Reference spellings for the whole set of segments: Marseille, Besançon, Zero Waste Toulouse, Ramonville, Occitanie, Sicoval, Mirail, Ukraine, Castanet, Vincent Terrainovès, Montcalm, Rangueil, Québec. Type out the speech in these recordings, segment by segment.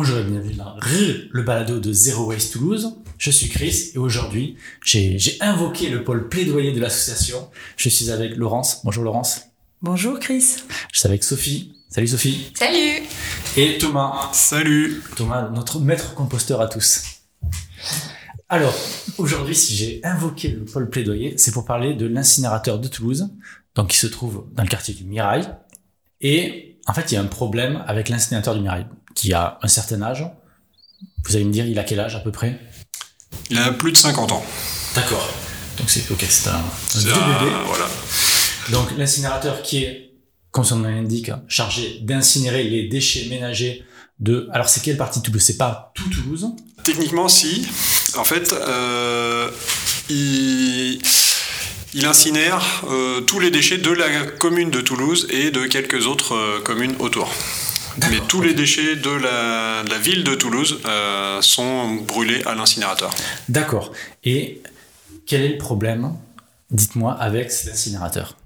Bonjour et bienvenue dans le balado de Zero Waste Toulouse. Je suis Chris et aujourd'hui, j'ai invoqué le pôle plaidoyer de l'association. Je suis avec Laurence. Bonjour Laurence. Bonjour Chris. Je suis avec Sophie. Salut Sophie. Salut. Et Thomas. Salut. Thomas, notre maître composteur à tous. Alors, aujourd'hui, si j'ai invoqué le pôle plaidoyer, c'est pour parler de l'incinérateur de Toulouse, donc qui se trouve dans le quartier du Mirail. Et en fait, il y a un problème avec l'incinérateur du Mirail, qui a un certain âge. Vous allez me dire, il a quel âge à peu près ? Il a plus de 50 ans. D'accord. Donc c'est un vieux bébé. Voilà. Donc l'incinérateur qui est, comme son nom l'indique, chargé d'incinérer les déchets ménagers de... Alors c'est quelle partie de Toulouse ? C'est pas tout Toulouse ? Techniquement, si. En fait, il incinère tous les déchets de la commune de Toulouse et de quelques autres communes autour. D'accord, mais tous les déchets de la ville de Toulouse sont brûlés à l'incinérateur. D'accord. Et quel est le problème, dites-moi, avec cet incinérateur ?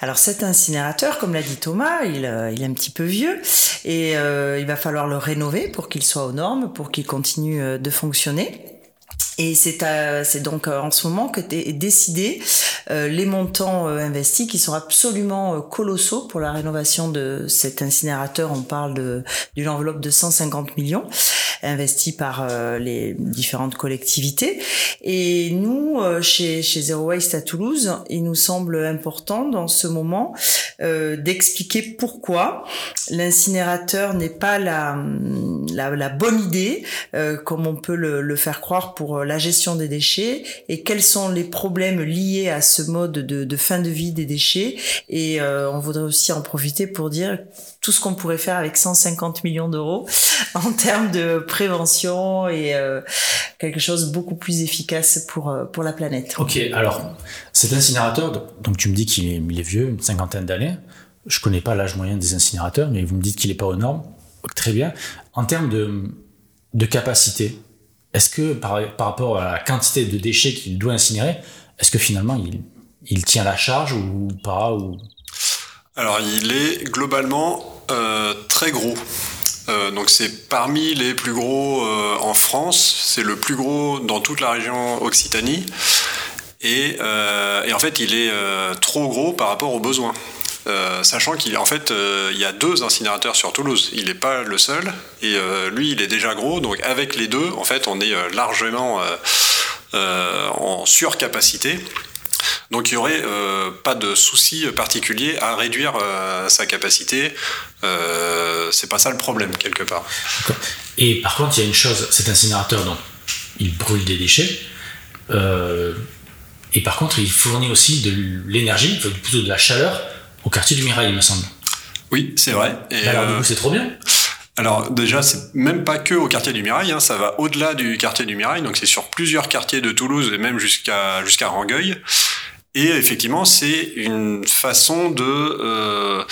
Alors cet incinérateur, comme l'a dit Thomas, il est un petit peu vieux et il va falloir le rénover pour qu'il soit aux normes, pour qu'il continue de fonctionner. Et c'est donc en ce moment que est décidé les montants investis qui sont absolument colossaux pour la rénovation de cet incinérateur. On parle d'une enveloppe de 150 millions investis par les différentes collectivités. Et nous, chez Zero Waste à Toulouse, il nous semble important dans ce moment d'expliquer pourquoi l'incinérateur n'est pas la bonne idée, comme on peut le faire croire pour la gestion des déchets, et quels sont les problèmes liés à ce mode de fin de vie des déchets. Et on voudrait aussi en profiter pour dire tout ce qu'on pourrait faire avec 150 millions d'euros en termes de prévention et quelque chose beaucoup plus efficace pour la planète. Ok, alors cet incinérateur, donc tu me dis qu'il est vieux, une cinquantaine d'années. Je connais pas l'âge moyen des incinérateurs, mais vous me dites qu'il est pas aux normes. Très bien. En termes de capacité, est-ce que par rapport à la quantité de déchets qu'il doit incinérer, est-ce que finalement il tient la charge ou pas ou... Alors il est globalement très gros. Donc c'est parmi les plus gros en France, c'est le plus gros dans toute la région Occitanie et en fait il est trop gros par rapport aux besoins. Sachant qu'il y a deux incinérateurs sur Toulouse, il n'est pas le seul et lui il est déjà gros, donc avec les deux en fait on est largement en surcapacité. Donc il n'y aurait pas de souci particulier à réduire sa capacité. C'est pas ça le problème quelque part. D'accord. Et par contre il y a une chose, cet incinérateur donc, il brûle des déchets et par contre il fournit aussi de l'énergie, plutôt de la chaleur au quartier du Mirail, il me semble. Oui, c'est vrai. Et alors du coup c'est trop bien. Alors déjà, c'est même pas que au quartier du Mirail, hein, ça va au-delà du quartier du Mirail, donc c'est sur plusieurs quartiers de Toulouse et même jusqu'à Rangueil. Et effectivement, c'est une façon de,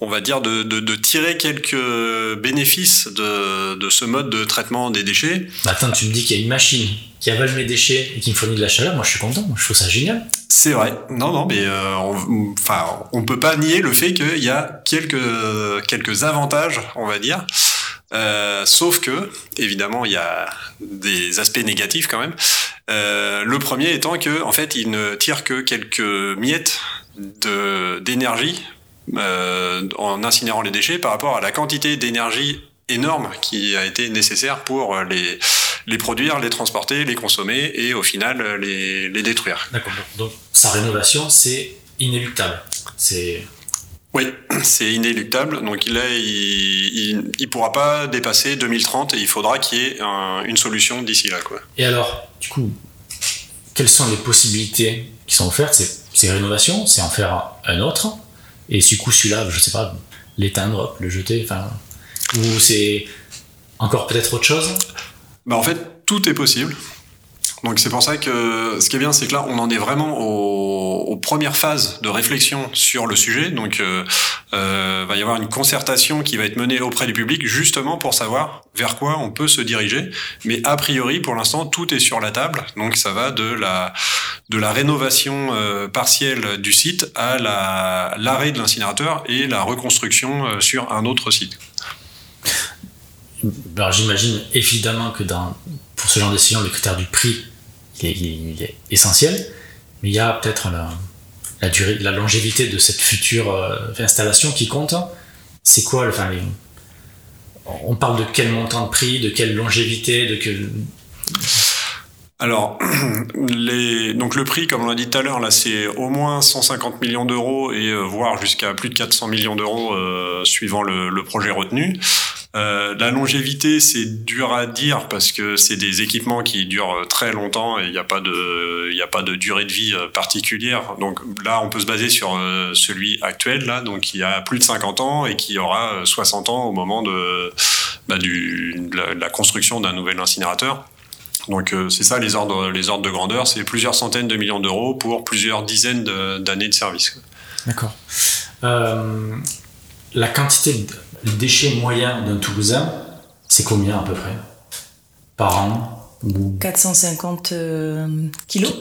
on va dire, de tirer quelques bénéfices de ce mode de traitement des déchets. Attends, tu me dis qu'il y a une machine qui avale mes déchets et qui me fournit de la chaleur, moi je suis content, je trouve ça génial. C'est vrai, non, mais on peut pas nier le fait qu'il y a quelques avantages, on va dire, sauf que, évidemment, il y a des aspects négatifs quand même. Le premier étant que, en fait, il ne tire que quelques miettes d'énergie en incinérant les déchets par rapport à la quantité d'énergie énorme qui a été nécessaire pour les produire, les transporter, les consommer et au final les détruire. D'accord. Donc sa rénovation, c'est inéluctable. Oui, c'est inéluctable. Donc là, il pourra pas dépasser 2030 et il faudra qu'il y ait une solution d'ici là, quoi. Et alors, du coup, quelles sont les possibilités qui sont offertes ? C'est rénovation, c'est en faire un autre et du coup celui-là, je sais pas, l'éteindre, le jeter, enfin, ou c'est encore peut-être autre chose ? Bah en fait, tout est possible. Donc c'est pour ça que ce qui est bien, c'est que là, on en est vraiment aux premières phases de réflexion sur le sujet. Donc va y avoir une concertation qui va être menée auprès du public, justement pour savoir vers quoi on peut se diriger. Mais a priori, pour l'instant, tout est sur la table. Donc ça va de la rénovation partielle du site à l'arrêt de l'incinérateur et la reconstruction sur un autre site. Alors j'imagine évidemment que pour ce genre de décision, le critère du prix il est essentiel, mais il y a peut-être la durée, la longévité de cette future installation qui compte. C'est quoi, on parle de quel montant de prix, de quelle longévité, de quel... Alors, donc le prix, comme on l'a dit tout à l'heure, là, c'est au moins 150 millions d'euros et voire jusqu'à plus de 400 millions d'euros suivant le projet retenu. La longévité, c'est dur à dire parce que c'est des équipements qui durent très longtemps et il n'y a pas de durée de vie particulière. Donc là, on peut se baser sur celui actuel, là, donc qui a plus de 50 ans et qui aura 60 ans au moment de la construction d'un nouvel incinérateur. Donc c'est ça les ordres de grandeur, c'est plusieurs centaines de millions d'euros pour plusieurs dizaines d'années de service. D'accord. La quantité de déchets moyens d'un Toulousain, c'est combien à peu près par an ou... 450 kilos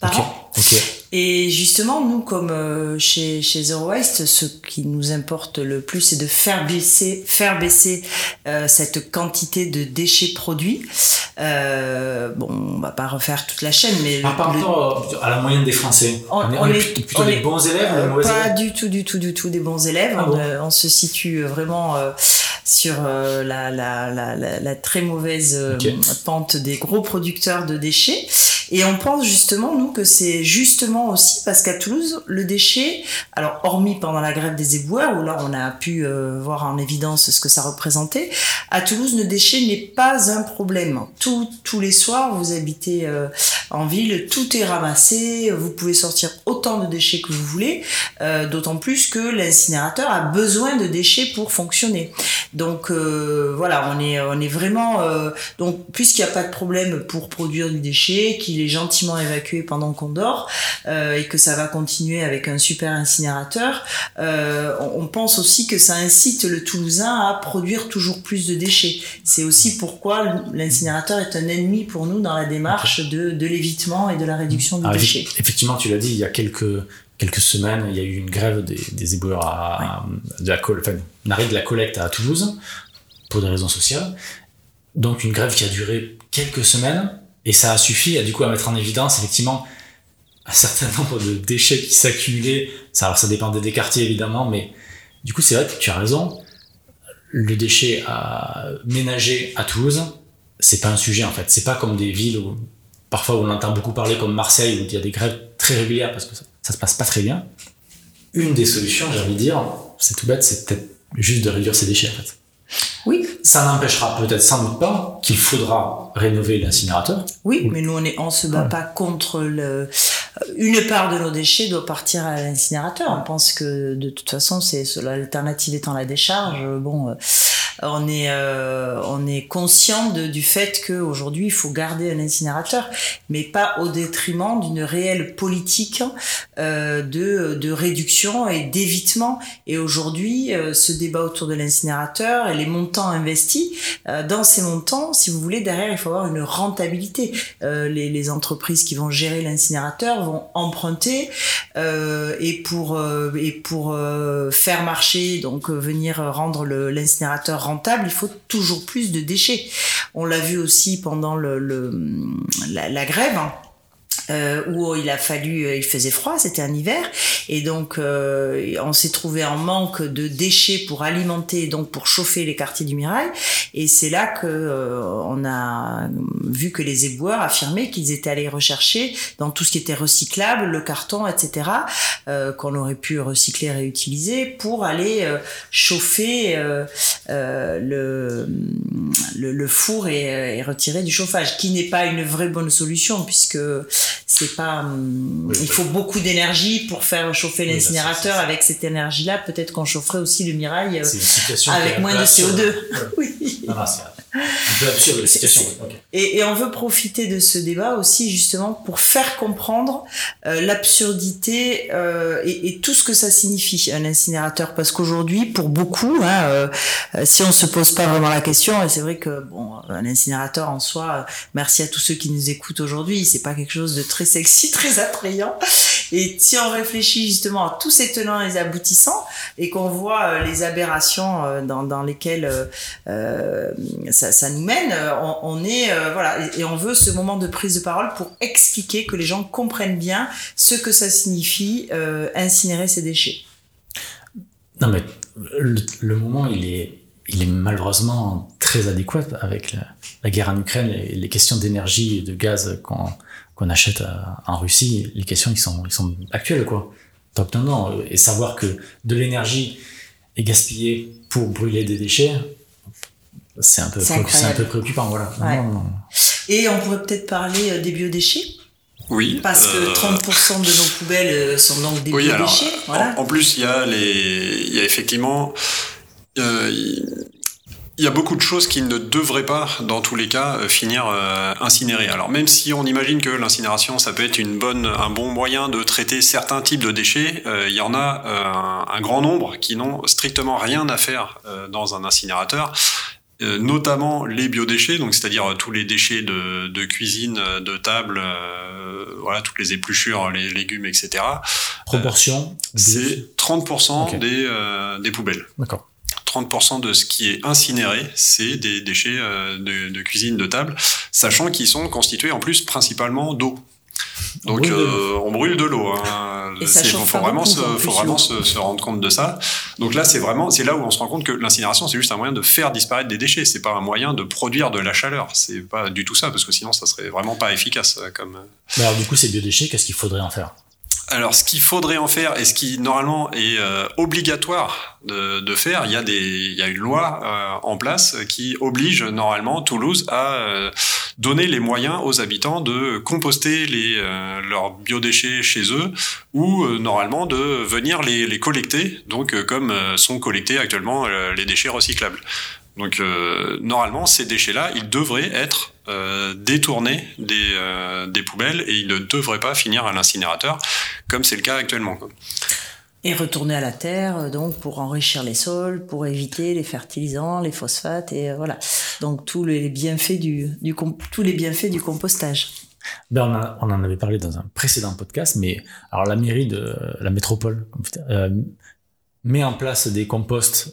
par an. Okay. Et justement, nous, comme chez Zero Waste, ce qui nous importe le plus, c'est de faire baisser cette quantité de déchets produits. On va pas refaire toute la chaîne, mais... Par rapport à la moyenne des Français, on est plutôt des bons élèves ou des mauvais élèves ? Pas du tout des bons élèves. Ah on se situe vraiment sur la très mauvaise pente des gros producteurs de déchets. Et on pense justement, nous, que c'est justement aussi parce qu'à Toulouse, le déchet, alors hormis pendant la grève des éboueurs, où là on a pu voir en évidence ce que ça représentait, à Toulouse, le déchet n'est pas un problème. Tous les soirs, vous habitez en ville, tout est ramassé, vous pouvez sortir autant de déchets que vous voulez, d'autant plus que l'incinérateur a besoin de déchets pour fonctionner. Donc on est vraiment... donc puisqu'il n'y a pas de problème pour produire du déchet, qu'il est gentiment évacué pendant qu'on dort et que ça va continuer avec un super incinérateur, on pense aussi que ça incite le Toulousain à produire toujours plus de déchets. C'est aussi pourquoi l'incinérateur est un ennemi pour nous dans la démarche de l'évitement et de la réduction des déchets. Effectivement, tu l'as dit, il y a quelques semaines, il y a eu une grève des éboueurs un arrêt de la collecte à Toulouse pour des raisons sociales. Donc une grève qui a duré quelques semaines. Et ça a suffi à mettre en évidence effectivement un certain nombre de déchets qui s'accumulaient. Ça dépendait des quartiers évidemment, mais du coup c'est vrai que tu as raison. Le déchet ménager à Toulouse, c'est pas un sujet en fait. C'est pas comme des villes où parfois on entend beaucoup parler comme Marseille où il y a des grèves très régulières parce que ça se passe pas très bien. Une des solutions, j'ai envie de dire, c'est tout bête, c'est peut-être juste de réduire ces déchets en fait. Oui. Ça n'empêchera peut-être sans doute pas qu'il faudra rénover l'incinérateur. Oui, mais nous on se bat pas contre une part de nos déchets doit partir à l'incinérateur. On pense que de toute façon c'est l'alternative étant la décharge. On est conscient du fait qu'aujourd'hui il faut garder un incinérateur, mais pas au détriment d'une réelle politique de réduction et d'évitement. Et aujourd'hui, ce débat autour de l'incinérateur et les montants investis, dans ces montants, si vous voulez, derrière il faut avoir une rentabilité. Les entreprises qui vont gérer l'incinérateur vont emprunter et pour faire marcher, donc venir rendre l'incinérateur rentable, il faut toujours plus de déchets. On l'a vu aussi pendant la grève, où il a fallu, il faisait froid, c'était un hiver, et donc on s'est trouvé en manque de déchets pour alimenter, donc pour chauffer les quartiers du Mirail, et c'est là que on a vu que les éboueurs affirmaient qu'ils étaient allés rechercher dans tout ce qui était recyclable, le carton, etc., qu'on aurait pu recycler, réutiliser, pour aller chauffer le four et retirer du chauffage, qui n'est pas une vraie bonne solution, puisque c'est pas il faut beaucoup d'énergie pour faire chauffer l'incinérateur. Ça. Avec cette énergie là peut-être qu'on chaufferait aussi le Mirail avec moins de CO2. Oui. Non, c'est un peu absurde la situation. Okay. Et on veut profiter de ce débat aussi justement pour faire comprendre l'absurdité et tout ce que ça signifie un incinérateur, parce qu'aujourd'hui pour beaucoup si on se pose pas vraiment la question, et c'est vrai que un incinérateur en soi, merci à tous ceux qui nous écoutent aujourd'hui, c'est pas quelque chose de très sexy, très attrayant, Et si on réfléchit justement à tous ces tenants et aboutissants et qu'on voit les aberrations dans lesquelles ça nous mène, on est voilà, et on veut ce moment de prise de parole pour expliquer, que les gens comprennent bien ce que ça signifie incinérer ces déchets. Non mais le moment il est malheureusement très adéquat avec la guerre en Ukraine et les questions d'énergie et de gaz qu'on achète en Russie, les questions qui sont actuelles quoi. Donc non, et savoir que de l'énergie est gaspillée pour brûler des déchets, c'est un peu préoccupant voilà. Ouais. Non. Et on pourrait peut-être parler des biodéchets. Oui, parce que 30% de nos poubelles sont donc des biodéchets. Voilà. En plus, il y a effectivement, il y a beaucoup de choses qui ne devraient pas, dans tous les cas, finir incinérées. Alors même si on imagine que l'incinération, ça peut être un bon moyen de traiter certains types de déchets, il y en a un grand nombre qui n'ont strictement rien à faire dans un incinérateur. Notamment les biodéchets, donc c'est-à-dire tous les déchets de cuisine, de table, voilà, toutes les épluchures, les légumes, etc. Proportion c'est 30% okay. Des poubelles. D'accord. 30% de ce qui est incinéré, c'est des déchets de cuisine, de table, sachant qu'ils sont constitués en plus principalement d'eau. Donc on brûle de l'eau. Hein. Il faut vraiment se rendre compte de ça. Donc là, c'est là où on se rend compte que l'incinération, c'est juste un moyen de faire disparaître des déchets. C'est pas un moyen de produire de la chaleur. C'est pas du tout ça, parce que sinon, ça serait vraiment pas efficace. Mais alors du coup, ces biodéchets, qu'est-ce qu'il faudrait en faire ? Alors, ce qu'il faudrait en faire et ce qui normalement est obligatoire de faire, il y a une loi en place qui oblige normalement Toulouse à donner les moyens aux habitants de composter leurs biodéchets chez eux ou normalement de venir les collecter, donc comme sont collectés actuellement les déchets recyclables. Donc normalement, ces déchets-là, ils devraient être détournés des poubelles et ils ne devraient pas finir à l'incinérateur, comme c'est le cas actuellement. Et retourner à la terre, donc pour enrichir les sols, pour éviter les fertilisants, les phosphates et voilà. Donc tous les bienfaits du compostage. On en avait parlé dans un précédent podcast, mais alors la mairie de la métropole met en place des composts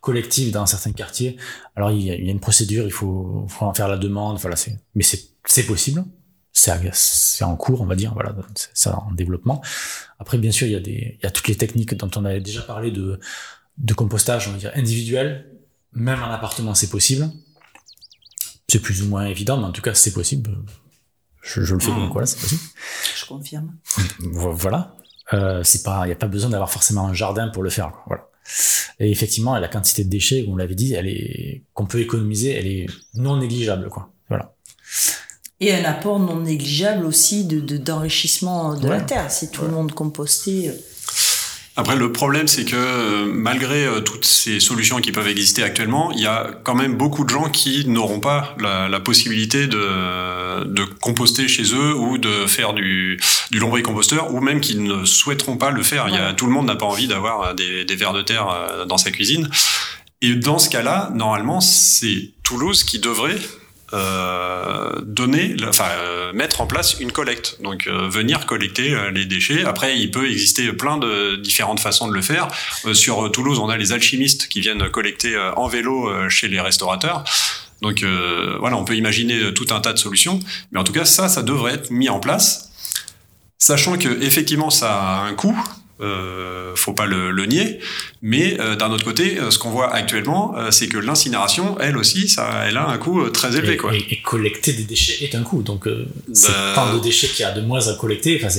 collective dans certains quartiers. Alors il y a une procédure, il faut en faire la demande, voilà, mais c'est possible, c'est en cours, on va dire, voilà, c'est en développement. Après bien sûr, il y a toutes les techniques dont on avait déjà parlé de compostage, on va dire individuel, même en appartement c'est possible. C'est plus ou moins évident, mais en tout cas c'est possible. Je le fais donc voilà, c'est possible. Je confirme. Voilà, il y a pas besoin d'avoir forcément un jardin pour le faire, quoi. Voilà. Et effectivement, la quantité de déchets, on l'avait dit, qu'on peut économiser, elle est non négligeable, quoi. Voilà. Et un apport non négligeable aussi d'enrichissement de la terre, si tout le monde compostait. Après, le problème, c'est que malgré toutes ces solutions qui peuvent exister actuellement, il y a quand même beaucoup de gens qui n'auront pas la possibilité de composter chez eux ou de faire du lombricomposteur ou même qui ne souhaiteront pas le faire. Tout le monde n'a pas envie d'avoir des vers de terre dans sa cuisine. Et dans ce cas-là, normalement, c'est Toulouse qui devrait mettre en place une collecte, donc venir collecter les déchets. Après il peut exister plein de différentes façons de le faire. Sur Toulouse on a les alchimistes qui viennent collecter en vélo chez les restaurateurs, donc voilà, on peut imaginer tout un tas de solutions, mais en tout cas ça devrait être mis en place, sachant que effectivement ça a un coût. Faut pas le nier, mais d'un autre côté, ce qu'on voit actuellement, c'est que l'incinération, elle aussi, elle a un coût très élevé, quoi. Et collecter des déchets est un coût, donc c'est tant de déchets qu'il y a de moins à collecter. Enfin,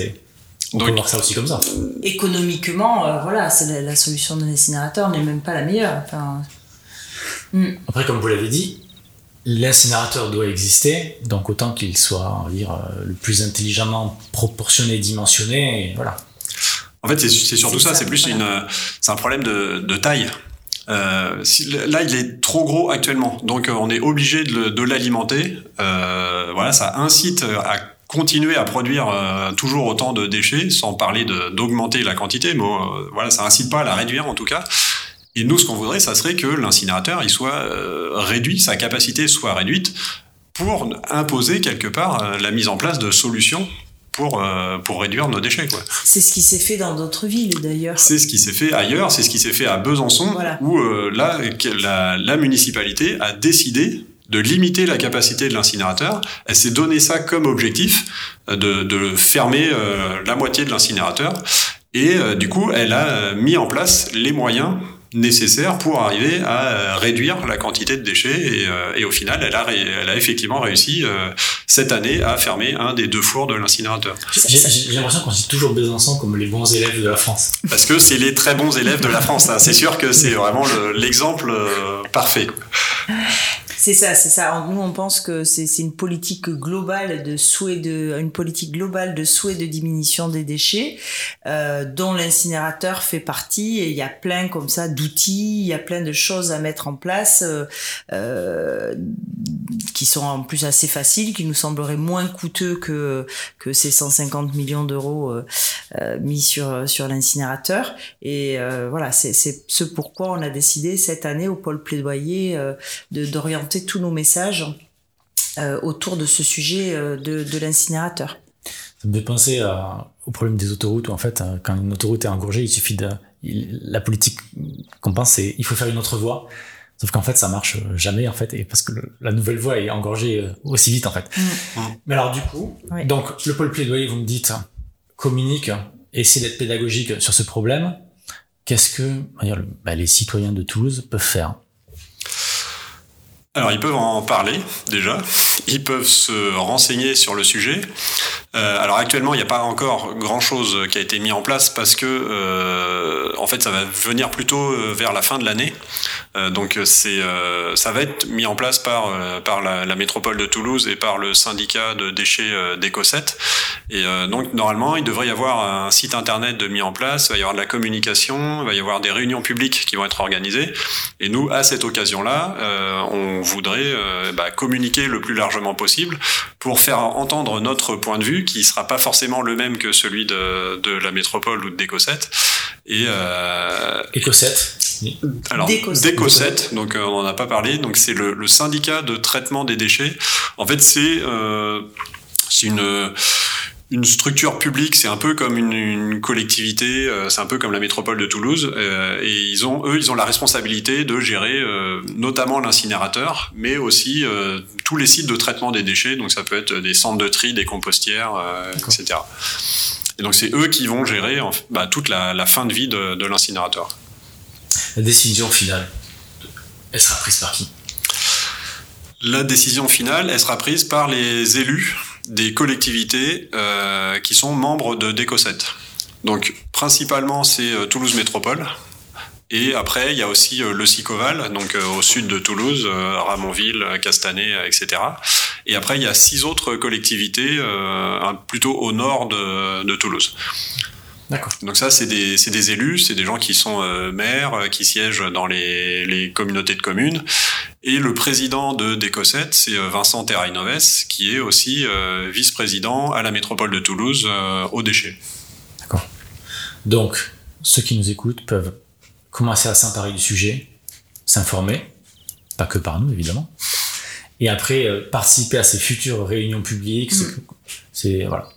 on peut voir ça aussi comme ça. Économiquement, voilà, c'est la solution de l'incinérateur n'est même pas la meilleure. Enfin... Après, comme vous l'avez dit, l'incinérateur doit exister, donc autant qu'il soit, on va dire, le plus intelligemment proportionné, dimensionné, et voilà. En fait, c'est surtout ça. C'est plus c'est un problème de taille. Là, il est trop gros actuellement, donc on est obligé de l'alimenter. Voilà, ça incite à continuer à produire toujours autant de déchets, sans parler d'augmenter la quantité. Mais voilà, ça incite pas à la réduire en tout cas. Et nous, ce qu'on voudrait, ça serait que l'incinérateur, il soit réduit, sa capacité soit réduite, pour imposer quelque part la mise en place de solutions pour réduire nos déchets, quoi. C'est ce qui s'est fait dans d'autres villes, d'ailleurs. C'est ce qui s'est fait ailleurs, c'est ce qui s'est fait à Besançon, voilà. Où là, la municipalité a décidé de limiter la capacité de l'incinérateur. Elle s'est donné ça comme objectif, de fermer la moitié de l'incinérateur. Et du coup, elle a mis en place les moyens nécessaires pour arriver à réduire la quantité de déchets. Et au final, elle a effectivement réussi cette année à fermer un des deux fours de l'incinérateur. J'ai l'impression qu'on cite toujours Besançon comme les bons élèves de la France. Parce que c'est les très bons élèves de la France. Hein. C'est sûr que c'est vraiment l'exemple parfait. C'est ça. Nous, on pense que c'est une politique globale de diminution des déchets, dont l'incinérateur fait partie. Et il y a plein comme ça d'outils, il y a plein de choses à mettre en place qui sont en plus assez faciles, qui nous sembleraient moins coûteux que ces 150 millions d'euros mis sur l'incinérateur. Et voilà, c'est ce pourquoi on a décidé cette année au pôle plaidoyer d'orienter tous nos messages autour de ce sujet de l'incinérateur. Ça me fait penser au problème des autoroutes où en fait quand une autoroute est engorgée, il suffit la politique qu'on pense c'est il faut faire une autre voie. Sauf qu'en fait ça marche jamais en fait et parce que la nouvelle voie est engorgée aussi vite en fait. Mmh. Mais alors du coup, oui. Donc le pôle plaidoyer vous me dites communique, essayez d'être pédagogique sur ce problème. Qu'est-ce que les citoyens de Toulouse peuvent faire? Alors, ils peuvent en parler, déjà. Ils peuvent se renseigner sur le sujet. Alors, actuellement, il n'y a pas encore grand-chose qui a été mis en place parce que, en fait, ça va venir plutôt vers la fin de l'année. Donc, ça va être mis en place par la métropole de Toulouse et par le syndicat de déchets d'Ecosette. Et donc, normalement, il devrait y avoir un site internet de mis en place. Il va y avoir de la communication. Il va y avoir des réunions publiques qui vont être organisées. Et nous, à cette occasion-là, on voudrait communiquer le plus largement possible pour faire entendre notre point de vue qui sera pas forcément le même que celui de la métropole ou d'Ecosette. Et d'Ecosette, donc on n'en a pas parlé, donc c'est le syndicat de traitement des déchets. En fait, c'est une structure publique, c'est un peu comme une collectivité, c'est un peu comme la métropole de Toulouse, et ils ont la responsabilité de gérer notamment l'incinérateur, mais aussi tous les sites de traitement des déchets, donc ça peut être des centres de tri, des compostières, etc. Et donc c'est eux qui vont gérer toute la fin de vie de l'incinérateur. La décision finale, elle sera prise par qui ? La décision finale, elle sera prise par les élus des collectivités qui sont membres d'Ecosette. Donc, principalement, c'est Toulouse Métropole. Et après, il y a aussi le Sicoval, donc au sud de Toulouse, Ramonville, Castanet, etc. Et après, il y a 6 autres collectivités plutôt au nord de Toulouse. D'accord. Donc ça, c'est des élus, c'est des gens qui sont maires, qui siègent dans les communautés de communes. Et le président d'Ecosette, c'est Vincent Terrainovès, qui est aussi vice-président à la métropole de Toulouse aux déchets. D'accord. Donc, ceux qui nous écoutent peuvent commencer à s'emparer du sujet, s'informer, pas que par nous, évidemment. Et après, participer à ces futures réunions publiques. Voilà.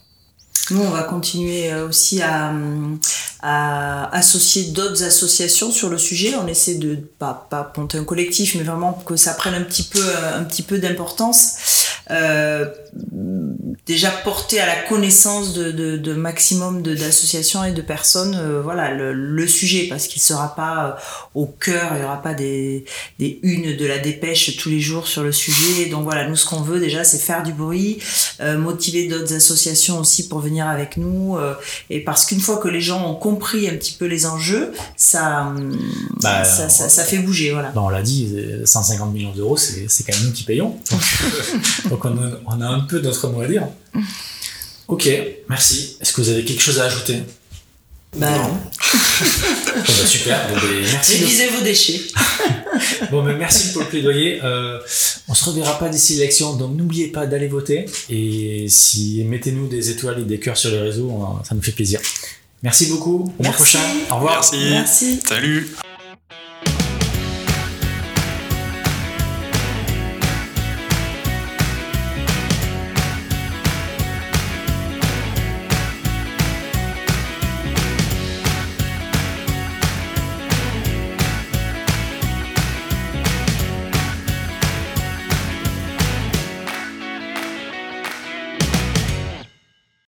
Nous, on va continuer aussi à associer d'autres associations sur le sujet. On essaie de pas monter un collectif, mais vraiment que ça prenne un petit peu d'importance. Déjà porter à la connaissance de maximum d'associations et de personnes, le sujet, parce qu'il sera pas au cœur, il y aura pas des unes de la dépêche tous les jours sur le sujet. Donc voilà, nous ce qu'on veut déjà, c'est faire du bruit, motiver d'autres associations aussi pour venir avec nous, et parce qu'une fois que les gens ont compris un petit peu les enjeux, ça fait bouger, voilà. On l'a dit, 150 millions d'euros, c'est quand même nous qui payons. Donc on a un peu d'autres mots à dire. Ok, merci. Est-ce que vous avez quelque chose à ajouter ? Non. Super, merci. Divisez vos déchets. Merci pour le plaidoyer. On se reverra pas d'ici l'élection, donc n'oubliez pas d'aller voter. Et mettez-nous des étoiles et des cœurs sur les réseaux, ça nous fait plaisir. Merci beaucoup. Au mois prochain. Au revoir. Merci. Salut.